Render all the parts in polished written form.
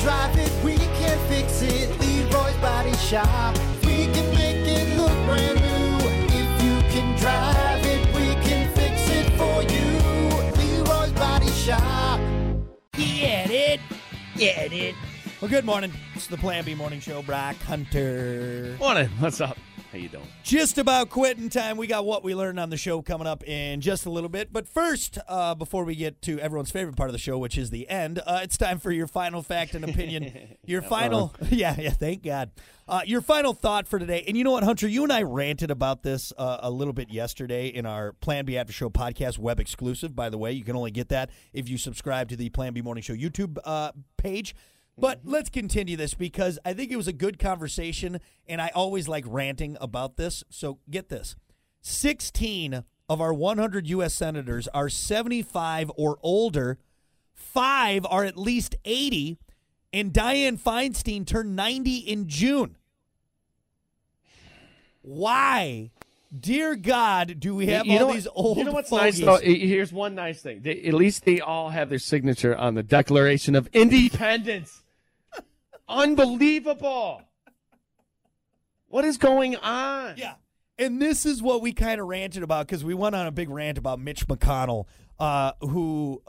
drive it, we can fix it. Leroy's Body Shop. We can make it look brand new. If you can drive it, we can fix it for you. Leroy's Body Shop. Get it? Get it? Well, good morning. It's the Plan B Morning Show. Brock Hunter. Morning. What's up? How you doing? Just about quitting time. We got what we learned on the show coming up in just a little bit. But first, before we get to everyone's favorite part of the show, which is the end, it's time for your final fact and opinion. Your final, thank God. Your final thought for today. And you know what, Hunter? You and I ranted about this a little bit yesterday in our Plan B After Show podcast, web exclusive. By the way, you can only get that if you subscribe to the Plan B Morning Show YouTube page. But let's continue this because I think it was a good conversation, and I always like ranting about this. So get this. 16 of our 100 U.S. senators are 75 or older. 5 are at least 80, and Diane Feinstein turned 90 in June. Why, dear God, do we have these old folks? You know what's nice, though? Here's one nice thing. At least they all have their signature on the Declaration of Independence. Unbelievable. What is going on? Yeah. And this is what we kind of ranted about because we went on a big rant about Mitch McConnell, who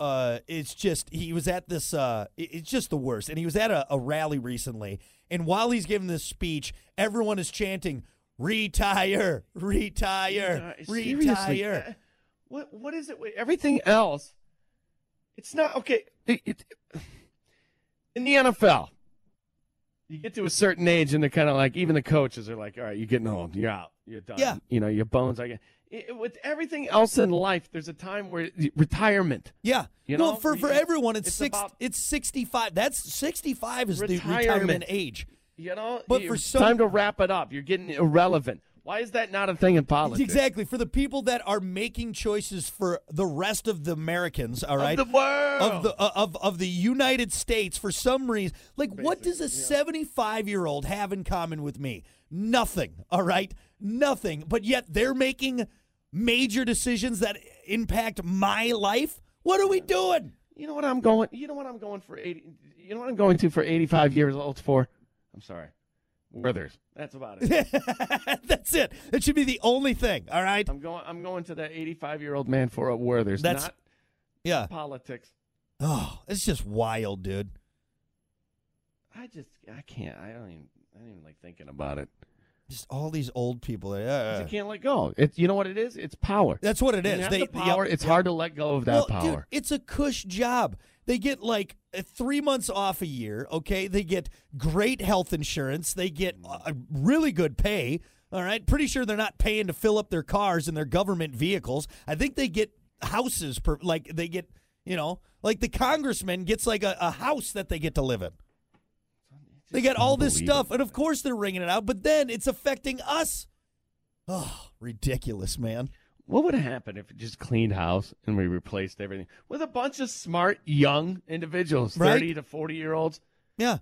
is just, he was at this, it's just the worst. And he was at a rally recently. And while he's giving this speech, everyone is chanting, "Retire, retire, retire." What is it with everything else? It's not okay. In the NFL, you get to a certain age and they're kind of like, even the coaches are like, all right, you're getting old. You're out. You're done. Yeah. You know, your bones are getting. With everything else in life, there's a time where retirement. Yeah. You know, for everyone, it's 65. That's 65 is the retirement age. You know, but it's time to wrap it up. You're getting irrelevant. Why is that not a thing in politics? Exactly. For the people that are making choices for the rest of the Americans, all right? Of the world. Of the United States, for some reason. Like, basically, what does a 75-year-old have in common with me? Nothing, all right? Nothing. But yet they're making major decisions that impact my life? What are we doing? You know what I'm going to for 85 years old for? I'm sorry. Brothers. That's about it. That's it. That should be the only thing, all right? I'm going to that 85-year-old man for a Werther's. That's not politics. Oh, it's just wild, dude. I can't. I don't even like thinking about it. Just all these old people. I can't let go. You know what it is? It's power. That's what it is. Hard to let go of that power. Dude, it's a cush job. They get like 3 months off a year, okay? They get great health insurance. They get really good pay, all right? Pretty sure they're not paying to fill up their cars and their government vehicles. I think they get houses. They get, like the congressman gets like a house that they get to live in. They got all this stuff, and of course they're ringing it out, but then it's affecting us. Oh, ridiculous, man. What would happen if it just cleaned house and we replaced everything with a bunch of smart, young individuals, 30 to 40-year-olds? Yeah.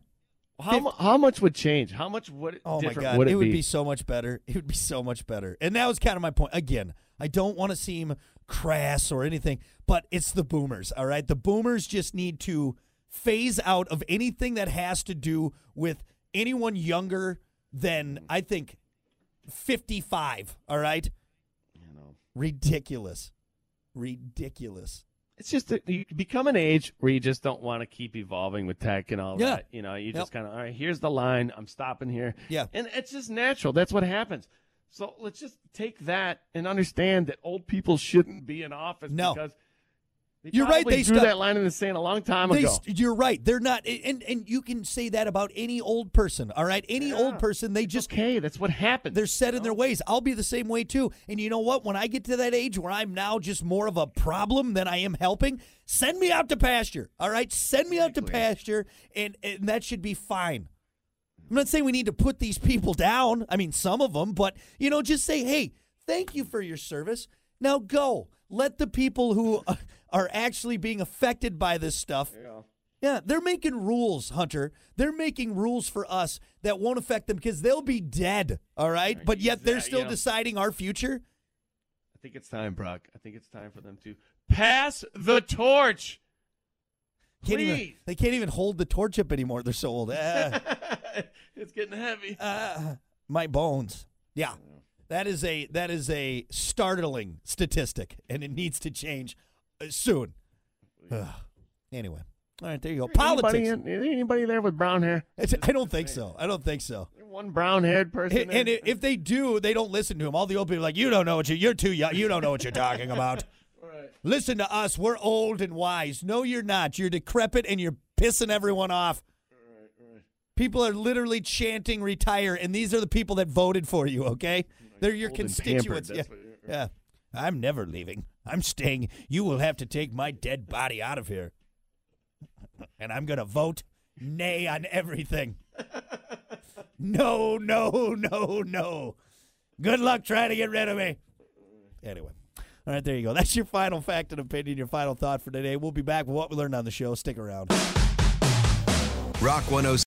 How much would change? How much would it different would it be? Oh, my God. It would be so much better. It would be so much better. And that was kind of my point. Again, I don't want to seem crass or anything, but it's the boomers, all right? The boomers just need to phase out of anything that has to do with anyone younger than, I think, 55, all right? Ridiculous. It's just you become an age where you just don't want to keep evolving with tech and all that. Just kind of, all right, here's the line. I'm stopping here. Yeah. And it's just natural. That's what happens. So let's just take that and understand that old people shouldn't be in office because – you're right. They drew that line in the sand a long time ago. You're right. They're not, and you can say that about any old person. All right, any old person, they just that's what happens. They're set in their ways. I'll be the same way too. And you know what? When I get to that age where I'm now just more of a problem than I am helping, send me out to pasture. All right, send me out to pasture, and that should be fine. I'm not saying we need to put these people down. I mean, some of them, but just say, hey, thank you for your service. Now go. Let the people who are actually being affected by this stuff. Yeah, they're making rules, Hunter. They're making rules for us that won't affect them because they'll be dead, all right? But yet they're still deciding our future. I think it's time, Brock. I think it's time for them to pass the torch. They can't even hold the torch up anymore. They're so old. It's getting heavy. My bones. Yeah. That is a startling statistic, and it needs to change soon. Anyway. All right, there you go. Politics. Is there anybody there with brown hair? I don't think so. One brown-haired person. And if they do, they don't listen to him. All the old people are like, you don't know what you're too young. You don't know what you're talking about. Right. Listen to us. We're old and wise. No, you're not. You're decrepit, and you're pissing everyone off. Right. People are literally chanting retire, and these are the people that voted for you, okay? They're your constituents. Yeah. I'm never leaving. I'm staying. You will have to take my dead body out of here. And I'm going to vote nay on everything. No. Good luck trying to get rid of me. Anyway. All right, there you go. That's your final fact and opinion, your final thought for today. We'll be back with what we learned on the show. Stick around. Rock 106.